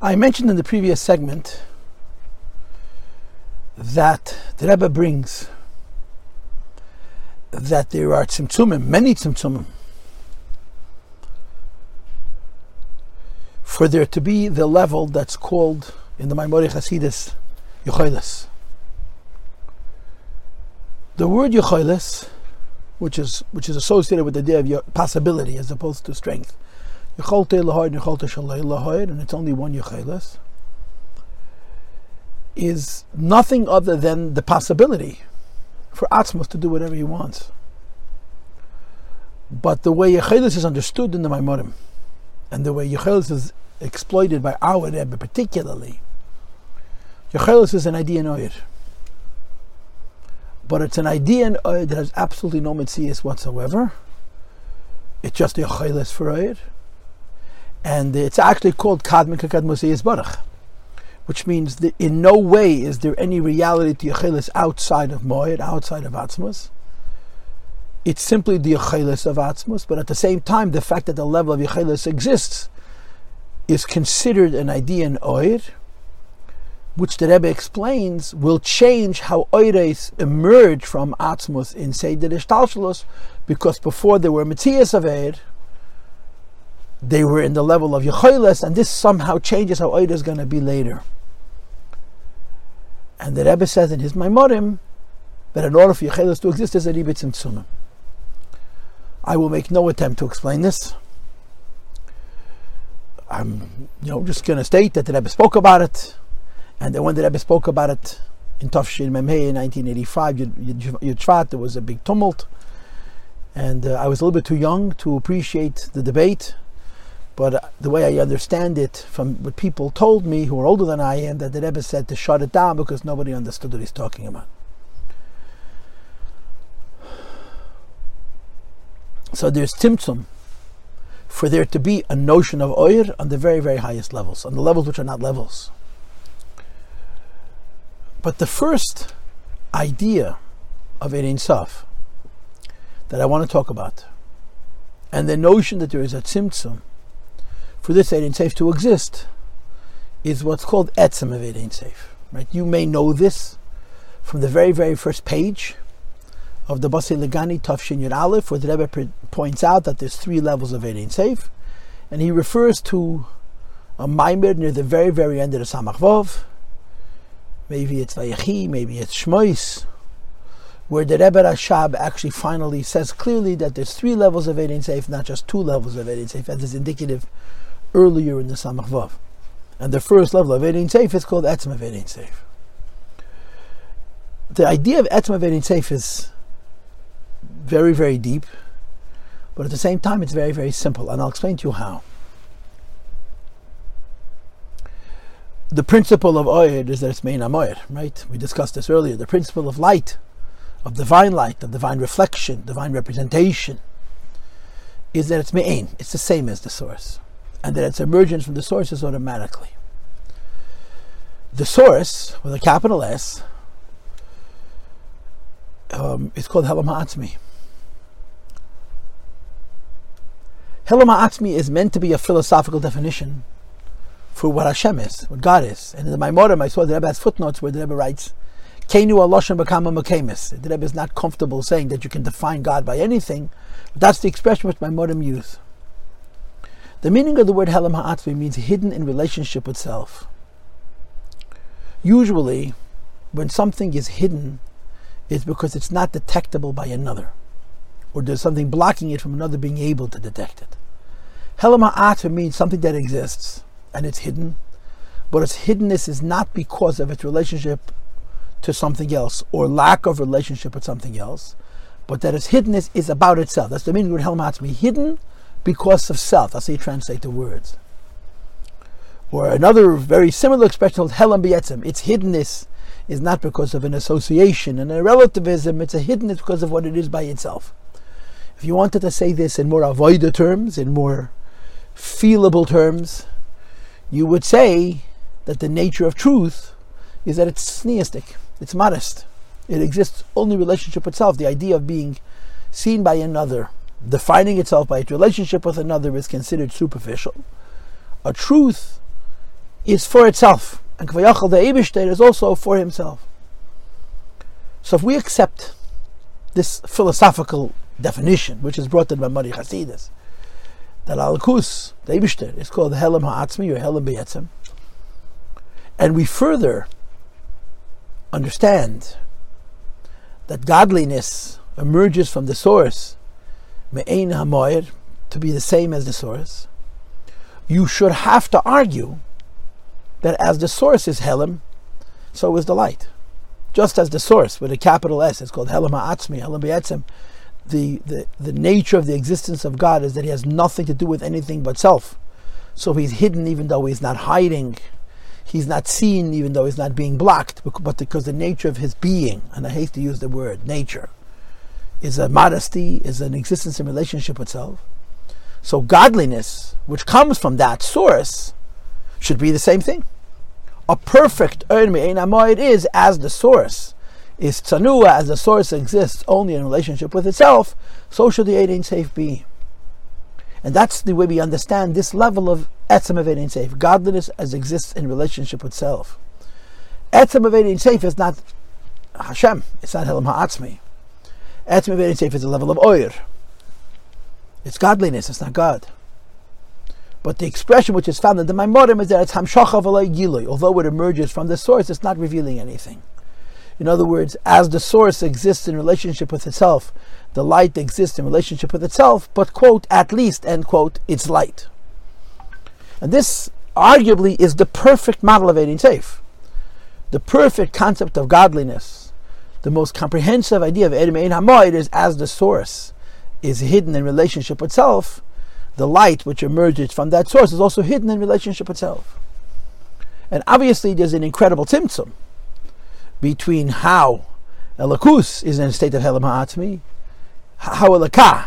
I mentioned in the previous segment that the Rebbe brings that there are tzimtzumim, many tzimtzumim, for there to be the level that's called in the Maimar Chassidus Yecholes. The word Yecholes, which is associated with the idea of your possibility as opposed to strength, and it's only one Yecholes, is nothing other than the possibility for Atzmus to do whatever he wants. But the way Yecholes is understood in the Maimutram, and the way Yecholes is exploited by our Rebbe particularly, Yecholes is an idea in Or, but it's an idea in Or that has absolutely no metziyas whatsoever. It's just Yecholes for Or, and it's actually called Kadmika Kadmosei, which means that in no way is there any reality to Yecholes outside of Moyer, outside of Atzmus. It's simply the Yecholes of Atzmus, but at the same time, the fact that the level of Yecholes exists is considered an idea in Or, which the Rebbe explains will change how Oires emerge from Atzmus in Seder Ishtalshalos, because before there were metziyas of Or, they were in the level of Yecholes, and this somehow changes how Oires is going to be later. And the Rebbe says in his Maimorim that in order for Yecholes to exist, there's a ribui tzimtzumim. I will make no attempt to explain this. I'm just going to state that the Rebbe spoke about it, and then when the Rebbe spoke about it in Tav Shin Yud Aleph in 1985, Yud Shvat, there was a big tumult, and I was a little bit too young to appreciate the debate, but the way I understand it from what people told me who are older than I am, that the Rebbe said to shut it down because nobody understood what he's talking about. So there's tzimtzum for there to be a notion of Or on the very, very highest levels, on the levels which are not levels. But the first idea of Or Ein Sof that I want to talk about, and the notion that there is a tzimtzum for this Or Ein Sof to exist, is what's called etzim of Or Ein Sof. Right? You may know this from the very, very first page of the Basi L'Gani Tav Shin Yud Aleph, where the Rebbe points out that there's three levels of Or Ein Sof, and he refers to a Maimer near the very, very end of the Samech Vav. Maybe it's Vayechi, maybe it's Shmois, where the Rebbe Rashab actually finally says clearly that there's three levels of Or Ein Sof, not just two levels of Or Ein Sof, as is indicative earlier in the Samech Vav. And the first level of Or Ein Sof is called Etzim of Or Ein Sof. The idea of Etzim of Or Ein Sof is very, very deep, but at the same time it's very, very simple, and I'll explain to you how. The principle of Or is that it's Mein HaMoyer, right? We discussed this earlier. The principle of light, of divine light, of divine reflection, divine representation, is that it's Mein, it's the same as the source, and that its emergence from the source is automatically. The source, with a capital S, it's called helem ha'atzmi. Helem ha'atzmi is meant to be a philosophical definition for what Hashem is, what God is. And in the Maimorim, I saw the Rebbe has footnotes where the Rebbe writes, Kenu aloshen b'kama mekemis. The Rebbe is not comfortable saying that you can define God by anything, but that's the expression which Maimorim use. The meaning of the word helem ha'atzmi means hidden in relationship with self. Usually, when something is hidden, it's because it's not detectable by another, or there's something blocking it from another being able to detect it. Helem ha'atzmi means something that exists and it's hidden, but its hiddenness is not because of its relationship to something else or lack of relationship with something else, but that its hiddenness is about itself. That's the meaning of helem ha'atzmi, hidden because of self. That's how you translate the words. Or another very similar expression called helem b'etzem. Its hiddenness is not because of an association and a relativism, it's a hiddenness because of what it is by itself. If you wanted to say this in more avoider terms, in more feelable terms, you would say that the nature of truth is that it's sneistic, it's modest. It exists only in relationship itself. The idea of being seen by another, defining itself by its relationship with another, is considered superficial. A truth is for itself, and Kvayachal the Eibishter is also for himself. So if we accept this philosophical definition, which is brought in by Ma'amar Chassidus, that Elokus, the Eibishter, is called helem ha'atzmi or helem b'yatsim, and we further understand that godliness emerges from the source, me'ein ha'moyer, to be the same as the source, you should have to argue that as the source is helem, so is the light. Just as the source with a capital S is called helem ha'atzmi, helem b'etzem, the nature of the existence of God is that he has nothing to do with anything but self. So he's hidden even though he's not hiding. He's not seen even though he's not being blocked, but because the nature of his being, and I hate to use the word nature, is a modesty, is an existence in relationship with self. So godliness, which comes from that source, should be the same thing. A perfect it is as the source is Tsanua, as the source exists only in relationship with itself, so should the Or Ein Sof be. And that's the way we understand this level of Etzim of Or Ein Sof, godliness as exists in relationship with self. Etzim of Or Ein Sof is not Hashem, it's not Helem Ha'atzmi. Etzim of Or Ein Sof is a level of Or. It's godliness, it's not God. But the expression which is found in the Maimutram is that it's Hamshacha v'lo Gilui. Although it emerges from the source, it's not revealing anything. In other words, as the source exists in relationship with itself, the light exists in relationship with itself, but, quote, at least, end quote, it's light. And this, arguably, is the perfect model of Or Ein Sof. The perfect concept of godliness, the most comprehensive idea of Edim Ein Hamoed is as the source is hidden in relationship with itself, the light which emerges from that source is also hidden in relationship itself. And obviously there's an incredible tzimtzum between how Elokus is in a state of Helem Ha'atzmi, how Elokah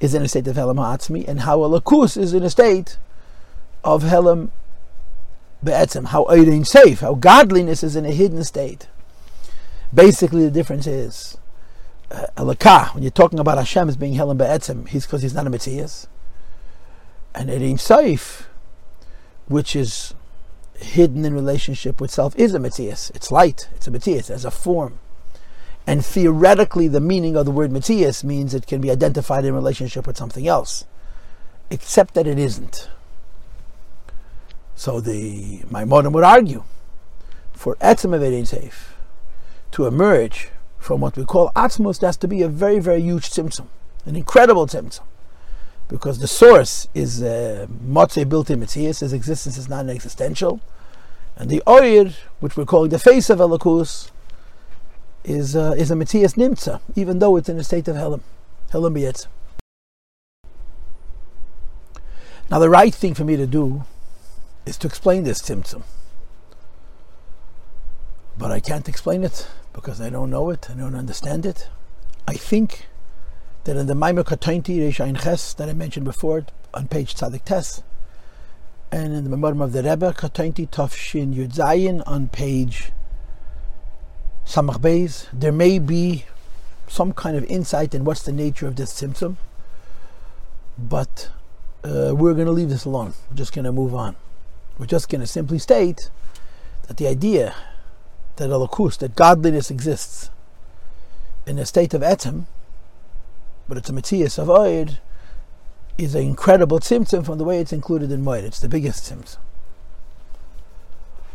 is in a state of Helem Ha'atzmi, and how Elokus is in a state of Helem B'etzem, how Or Ein Sof, how godliness is in a hidden state. Basically the difference is Elokah, when you're talking about Hashem as being Helem B'etzem, he's because he's not a metziyas. And Or Ein Sof, which is hidden in relationship with self, is a metziyas. It's light. It's a metziyas as a form. And theoretically, the meaning of the word metziyas means it can be identified in relationship with something else, except that it isn't. So my modem would argue for Etzem of Or Ein Sof to emerge from what we call Atzmus, that's to be a very, very huge tzimtzum, an incredible tzimtzum. Because the source is Motzei built in Metzius, his existence is not existential. And the Or, which we're calling the face of Elokus, is a Metzius Nimtza, even though it's in a state of Helem, Helem B'etzem. Now the right thing for me to do is to explain this Tzimtzum. But I can't explain it, because I don't know it, I don't understand it. I think that in the Maimar Chassidus that I mentioned before on page Tzadik Tes, and in the Memoriam of the Rebbe Tav Shin Yud on page Samech Vav, there may be some kind of insight in what's the nature of this tzimtzum, but we're going to leave this alone. We're just going to move on. We're just going to simply state that the idea that Elokus, that godliness exists in a state of etzim, but it's a metzias of Oid, is an incredible tzimtzum from the way it's included in Moyer. It's the biggest tzimtzum.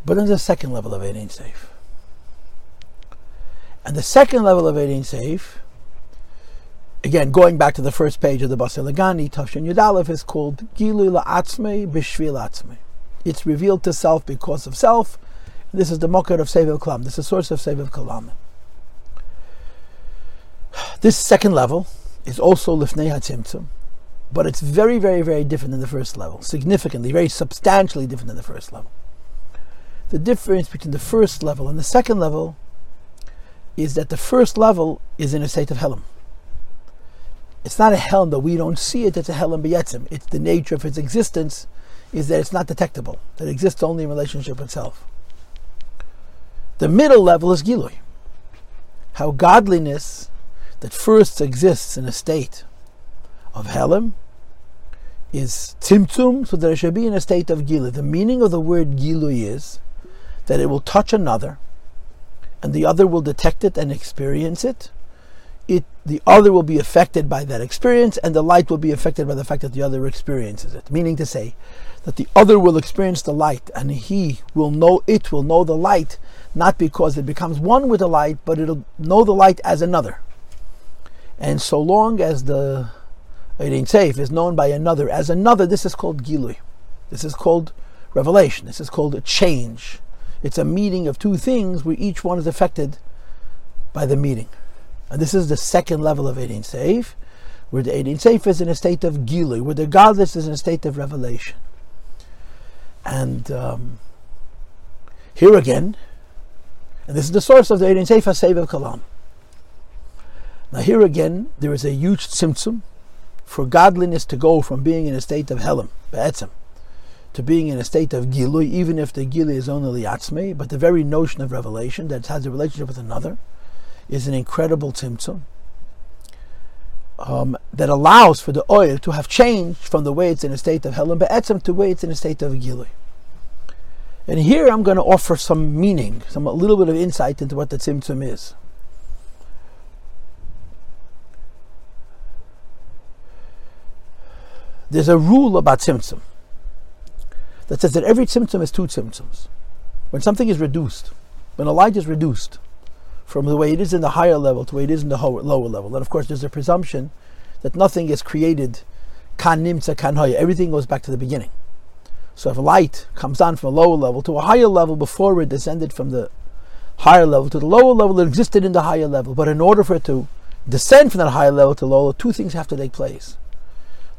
But then there's a second level of Or Ein Sof. And the second level of Or Ein Sof, again, going back to the first page of the Basi L'Gani, Tav Shin Yud Aleph, is called Gilui la'atzmei b'shvil atzmei. It's revealed to self because of self. This is the Mokar of Sevil Kalam. This is the source of Sevil Kalam. This second level is also lifnei hatzimtzum, but it's very, very, very different than the first level. Significantly, very substantially different than the first level. The difference between the first level and the second level is that the first level is in a state of helem. It's not a helem that we don't see it, it's a helem b'etzim. It's the nature of its existence is that it's not detectable, that it exists only in relationship with itself. The middle level is gilui. how godliness that first exists in a state of Helem is Tzimtzum, so that it should be in a state of Gilui. The meaning of the word Gilui is that it will touch another, and the other will detect it and experience it. The other will be affected by that experience, and the light will be affected by the fact that the other experiences it. Meaning to say that the other will experience the light, and he will know, it will know the light, not because it becomes one with the light, but it'll know the light as another. And so long as the Or Ein Sof is known by another as another, this is called Gilui. This is called revelation. This is called a change. It's a meeting of two things where each one is affected by the meeting. And this is the second level of Or Ein Sof, where the Or Ein Sof is in a state of Gilui, where the godless is in a state of revelation. And here again, and this is the source of the Or Ein Sof, Sevil Kalam. Now here again, there is a huge tzimtzum for godliness to go from being in a state of Helem B'etzem to being in a state of Gilui, even if the Gilui is only Atzmi, but the very notion of revelation that has a relationship with another is an incredible tzimtzum that allows for the Or to have changed from the way it's in a state of Helem B'etzem to the way it's in a state of Gilui. And here I'm going to offer some meaning, a little bit of insight into what the tzimtzum is. There's a rule about tzimtzum that says that every tzimtzum is two tzimtzums. When something is reduced, when a light is reduced from the way it is in the higher level to the way it is in the lower level, and of course there's a presumption that nothing is created kan nimtza kan hoya. Everything goes back to the beginning. So if light comes down from a lower level to a higher level before it descended from the higher level to the lower level, it existed in the higher level. But in order for it to descend from that higher level to lower, two things have to take place.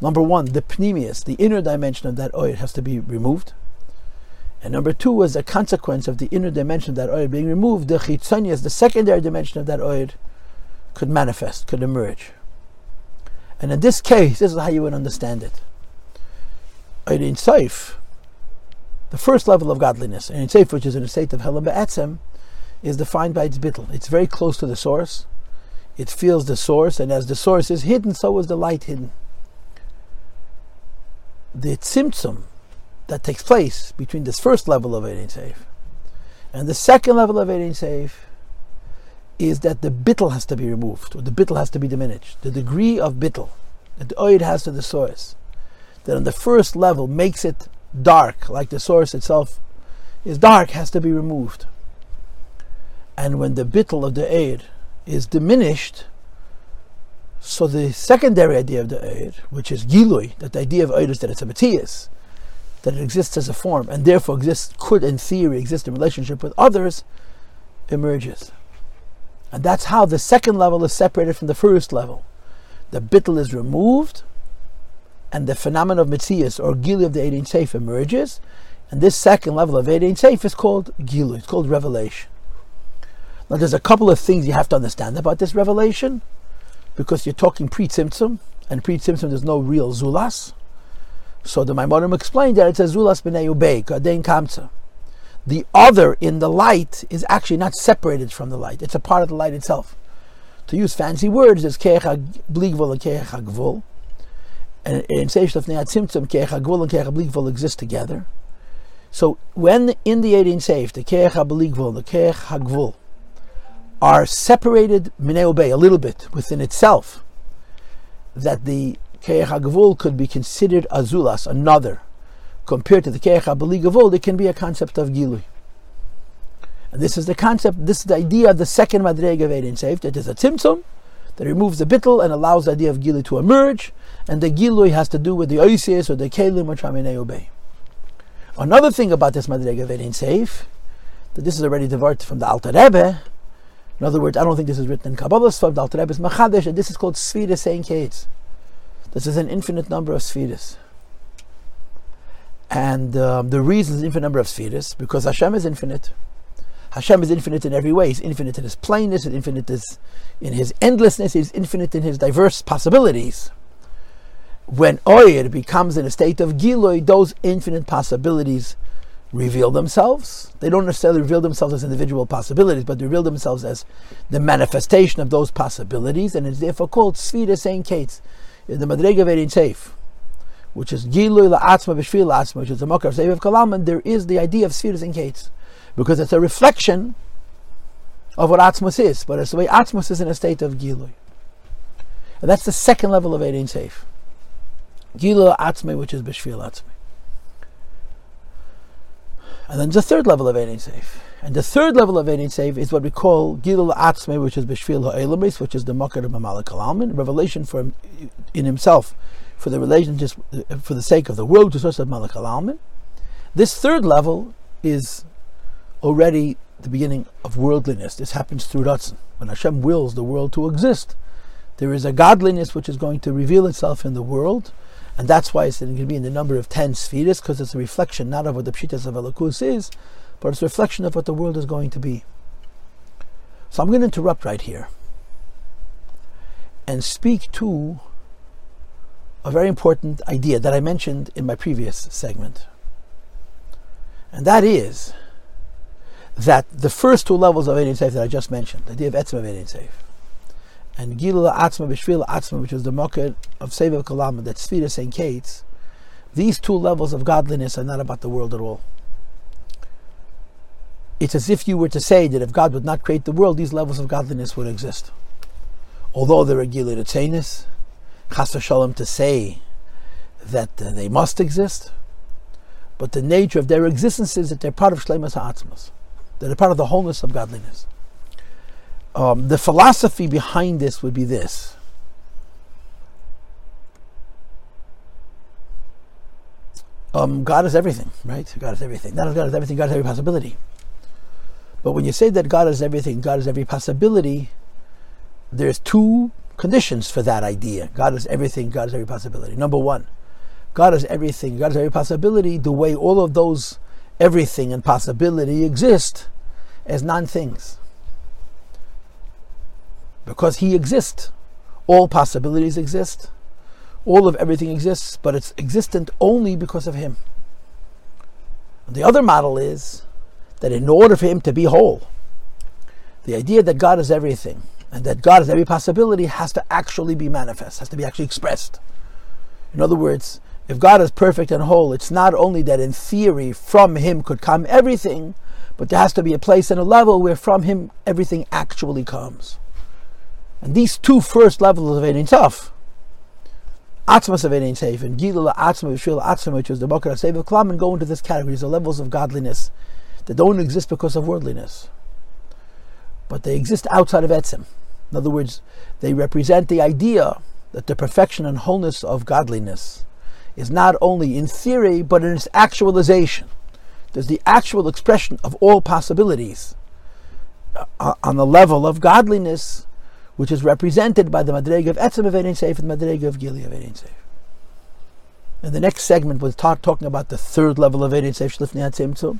Number one, the pnimius, the inner dimension of that oil, has to be removed. And number two, as a consequence of the inner dimension of that oil being removed, the chitzonius, the secondary dimension of that oil, could manifest, could emerge. And in this case, this is how you would understand it. Or Ein Sof, the first level of godliness, Or Ein Sof, which is in a state of Helem B'etzem, is defined by its bittul. It's very close to the source. It feels the source, and as the source is hidden, so is the light hidden. The tzimtzum that takes place between this first level of Or Ein Sof and the second level of Or Ein Sof is that the bittul has to be removed, or the bittul has to be diminished. The degree of bittul that the oid has to the source, that on the first level makes it dark, like the source itself is dark, has to be removed. And when the bittul of the oid is diminished, so the secondary idea of the Or, which is Gilui, that the idea of Or is that it's a metziyas, that it exists as a form, and therefore exists, could in theory exist in relationship with others, emerges. And that's how the second level is separated from the first level. The bittul is removed, and the phenomenon of metziyas, or Gilui of the Or Ein Sof, emerges, and this second level of Or Ein Sof is called Gilui, it's called revelation. Now there's a couple of things you have to understand about this revelation, because you're talking pre-tzimtzum, and pre-tzimtzum there's no real zulas. So the Maimutram explained that it's a zulas b'nei ubei, kadein kamtza. The other in the light is actually not separated from the light. It's a part of the light itself. To use fancy words, there's ke'echa bli gvul and ke'echa gvul. And in seish lefnei tzimtzum, ke'echa gvul and ke'echa bli gvul exist together. So when in the Or Ein Sof, the ke'echa bli gvul, the ke'echa gvul, are separated minei ubei a little bit within itself, that the ke'echa gvul could be considered azulas, another, compared to the ke'echa b'li gvul. There can be a concept of Gilui. And this is the concept, this is the idea of the second madreg of Or Ein Sof, that is a tzimtzum that removes the bittul and allows the idea of Gilui to emerge, and the Gilui has to do with the oisies or the kelim which are minei ubei. Another thing about this madreg of Or Ein Sof, that this is already derived from the Alter Rebbe. In other words, I don't think this is written in Kabbalah's form. The Alter Rebbe is machadesh, and this is called Sfiras Ein Keitz. This is an infinite number of Sfiras. And the reason is an infinite number of Sfiras, because Hashem is infinite. Hashem is infinite in every way. He's infinite in His plainness, He's infinite in His endlessness, He's infinite in His diverse possibilities. When Or becomes in a state of Gilui, those infinite possibilities reveal themselves. They don't necessarily reveal themselves as individual possibilities, but they reveal themselves as the manifestation of those possibilities, and it's therefore called Sfira Sein Kates, in the Madrega of Ein Sof, which is Gilui la'atzma b'shvil la'atzma, which is the Mokar of Sevil Kalam, and there is the idea of Sfira Sein Kates, because it's a reflection of what Atzmus is, but it's the way Atzmus is in a state of Gilui. And that's the second level of Ein Sof. Gilui la'atzma, which is b'shvil la'atzma. And then the third level of Ein Sof. And the third level of Ein Sof is what we call Gilui Atzmi, which is B'shvil Ha'elamis, which is the Mokar of Ma'amar Chassidus, revelation for him, in himself, for the relationship, for the sake of the world, to source of Ma'amar Chassidus. This third level is already the beginning of worldliness. This happens through Ratzon. When Hashem wills the world to exist, there is a godliness which is going to reveal itself in the world. And that's why it's going to be in the number of 10 spheres, because it's a reflection not of what the pshitas of Elokus is, but it's a reflection of what the world is going to be. So I'm going to interrupt right here and speak to a very important idea that I mentioned in my previous segment. And that is that the first two levels of Ein Sof that I just mentioned, the idea of Etzim of Ein Sof, and Gilui Atzma B'shvil Atzma, which is the Mokar of Sevil Kalam, that Sfira Sein Kates, these two levels of godliness are not about the world at all. It's as if you were to say that if God would not create the world, these levels of godliness would exist. Although there are Gilui Tzeinis, Chas V'Shalom to say that they must exist, but the nature of their existence is that they're part of Shleimus HaAtzmos, that they're part of the wholeness of godliness. The philosophy behind this would be this. God is everything, right? God is everything. Not only God is everything, God is every possibility. But when you say that God is everything, God is every possibility, there's two conditions for that idea. God is everything, God is every possibility. Number one, God is everything, God is every possibility, the way all of those everything and possibility exist as non-things. Because he exists, all possibilities exist, all of everything exists, but it's existent only because of him. And the other model is that in order for him to be whole, the idea that God is everything and that God is every possibility has to actually be manifest, has to be actually expressed. In other words, if God is perfect and whole, it's not only that in theory from him could come everything, but there has to be a place and a level where from him everything actually comes. And these two first levels of Ein Sof, Atzmus of Ein Sof and Gilui Atzma B'shvil Atzma, which is the Mokar of Sevil Kalam, and go into this category. These are levels of godliness that don't exist because of worldliness, but they exist outside of Etzim. In other words, they represent the idea that the perfection and wholeness of godliness is not only in theory, but in its actualization. There's the actual expression of all possibilities on the level of godliness, which is represented by the Madrega of Etzim of Ein Sof and the Madrega of Gilui of Ein Sof. And the next segment was talking about the third level of Ein Sof, Shlifnei HaTzimtzum.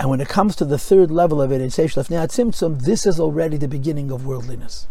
And when it comes to the third level of Ein Sof, Shlifnei HaTzimtzum, this is already the beginning of worldliness.